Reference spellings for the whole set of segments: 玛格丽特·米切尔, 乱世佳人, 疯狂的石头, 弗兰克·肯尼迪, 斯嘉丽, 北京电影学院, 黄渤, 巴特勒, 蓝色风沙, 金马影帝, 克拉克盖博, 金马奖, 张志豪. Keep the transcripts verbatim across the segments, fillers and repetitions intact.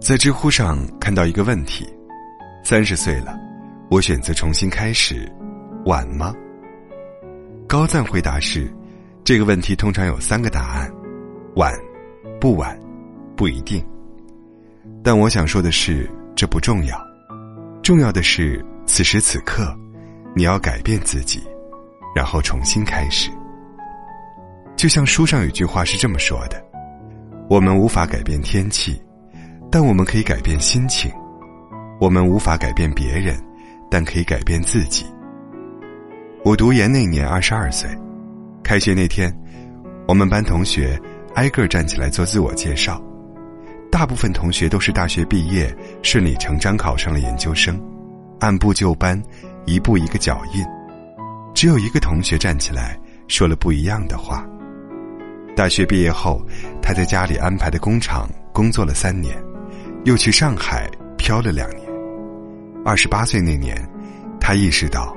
在知乎上看到一个问题：三十岁了，我选择重新开始，晚吗？高赞回答是，这个问题通常有三个答案：晚、不晚、不一定。但我想说的是，这不重要，重要的是此时此刻，你要改变自己，然后重新开始。就像书上有句话是这么说的：我们无法改变天气，但我们可以改变心情；我们无法改变别人，但可以改变自己。我读研那年二十二岁，开学那天，我们班同学挨个站起来做自我介绍，大部分同学都是大学毕业，顺理成章考上了研究生，按部就班，一步一个脚印。只有一个同学站起来说了不一样的话。大学毕业后，他在家里安排的工厂工作了三年，又去上海漂了两年。二十八岁那年，他意识到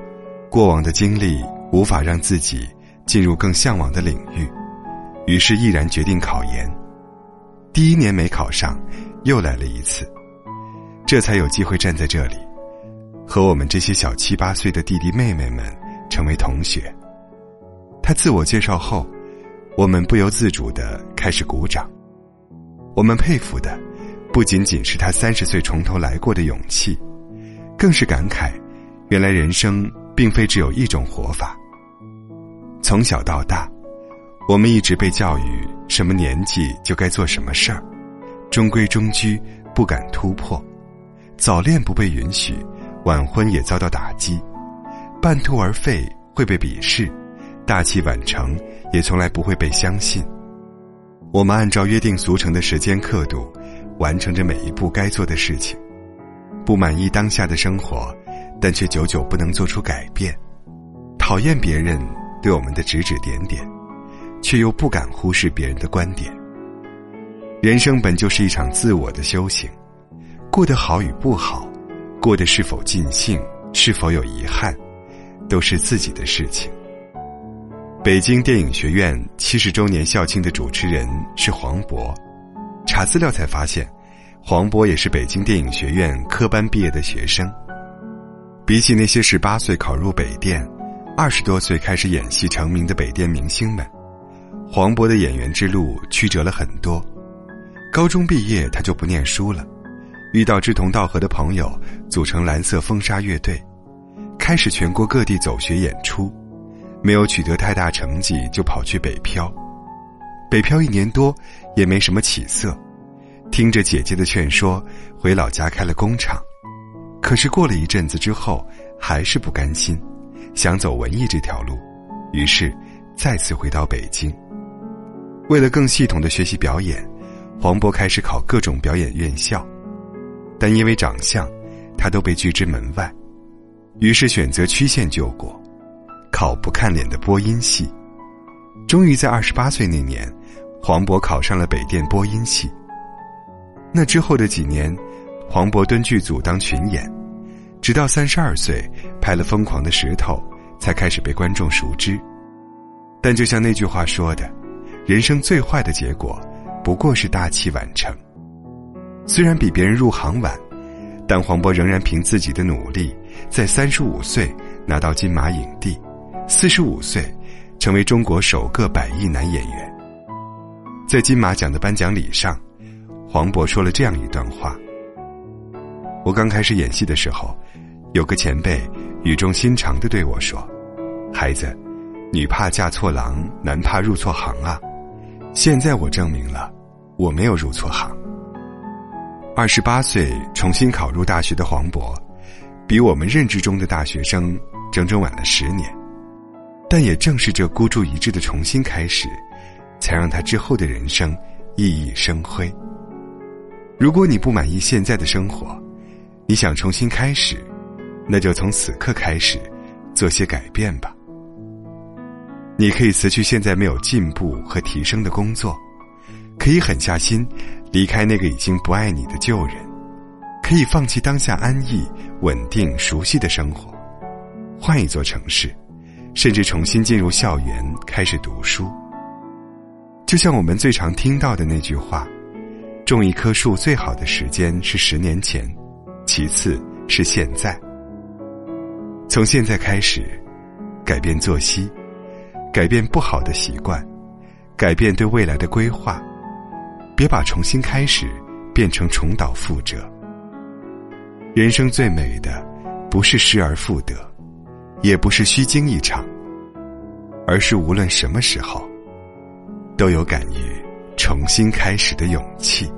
过往的经历无法让自己进入更向往的领域，于是毅然决定考研。第一年没考上，又来了一次，这才有机会站在这里，和我们这些小七八岁的弟弟妹妹们成为同学。他自我介绍后，我们不由自主地开始鼓掌。我们佩服的不仅仅是他三十岁从头来过的勇气，更是感慨原来人生并非只有一种活法。从小到大，我们一直被教育什么年纪就该做什么事儿，中规中矩，不敢突破，早恋不被允许，晚婚也遭到打击，半途而废会被鄙视，大器晚成也从来不会被相信。我们按照约定俗成的时间刻度，完成着每一步该做的事情，不满意当下的生活，但却久久不能做出改变，讨厌别人对我们的指指点点，却又不敢忽视别人的观点。人生本就是一场自我的修行，过得好与不好，过得是否尽兴，是否有遗憾，都是自己的事情。北京电影学院七十周年校庆的主持人是黄渤，查资料才发现，黄渤也是北京电影学院科班毕业的学生。比起那些十八岁考入北电，二十多岁开始演戏成名的北电明星们，黄渤的演员之路曲折了很多。高中毕业他就不念书了，遇到志同道合的朋友，组成蓝色风沙乐队，开始全国各地走学演出，没有取得太大成绩就跑去北漂。北漂一年多也没什么起色，听着姐姐的劝说，回老家开了工厂。可是过了一阵子之后，还是不甘心，想走文艺这条路，于是再次回到北京。为了更系统的学习表演，黄渤开始考各种表演院校，但因为长相，他都被拒之门外，于是选择曲线救国，考不看脸的播音系。终于在二十八岁那年，黄渤考上了北电播音系。那之后的几年，黄渤蹲剧组当群演，直到三十二岁拍了《疯狂的石头》才开始被观众熟知。但就像那句话说的，人生最坏的结果不过是大器晚成。虽然比别人入行晚，但黄渤仍然凭自己的努力，在三十五岁拿到金马影帝，四十五岁成为中国首个百亿男演员。在金马奖的颁奖礼上，黄渤说了这样一段话：我刚开始演戏的时候，有个前辈语重心长地对我说，孩子，女怕嫁错郎，男怕入错行啊。现在我证明了我没有入错行。二十八岁重新考入大学的黄渤，比我们认知中的大学生整整晚了十年，但也正是这孤注一掷的重新开始，才让他之后的人生熠熠生辉。如果你不满意现在的生活，你想重新开始，那就从此刻开始做些改变吧。你可以辞去现在没有进步和提升的工作，可以狠下心离开那个已经不爱你的旧人，可以放弃当下安逸稳定熟悉的生活，换一座城市，甚至重新进入校园开始读书。就像我们最常听到的那句话，种一棵树最好的时间是十年前，其次是现在。从现在开始，改变作息，改变不好的习惯，改变对未来的规划，别把重新开始变成重蹈覆辙。人生最美的不是失而复得，也不是虚惊一场，而是无论什么时候都有敢于重新开始的勇气。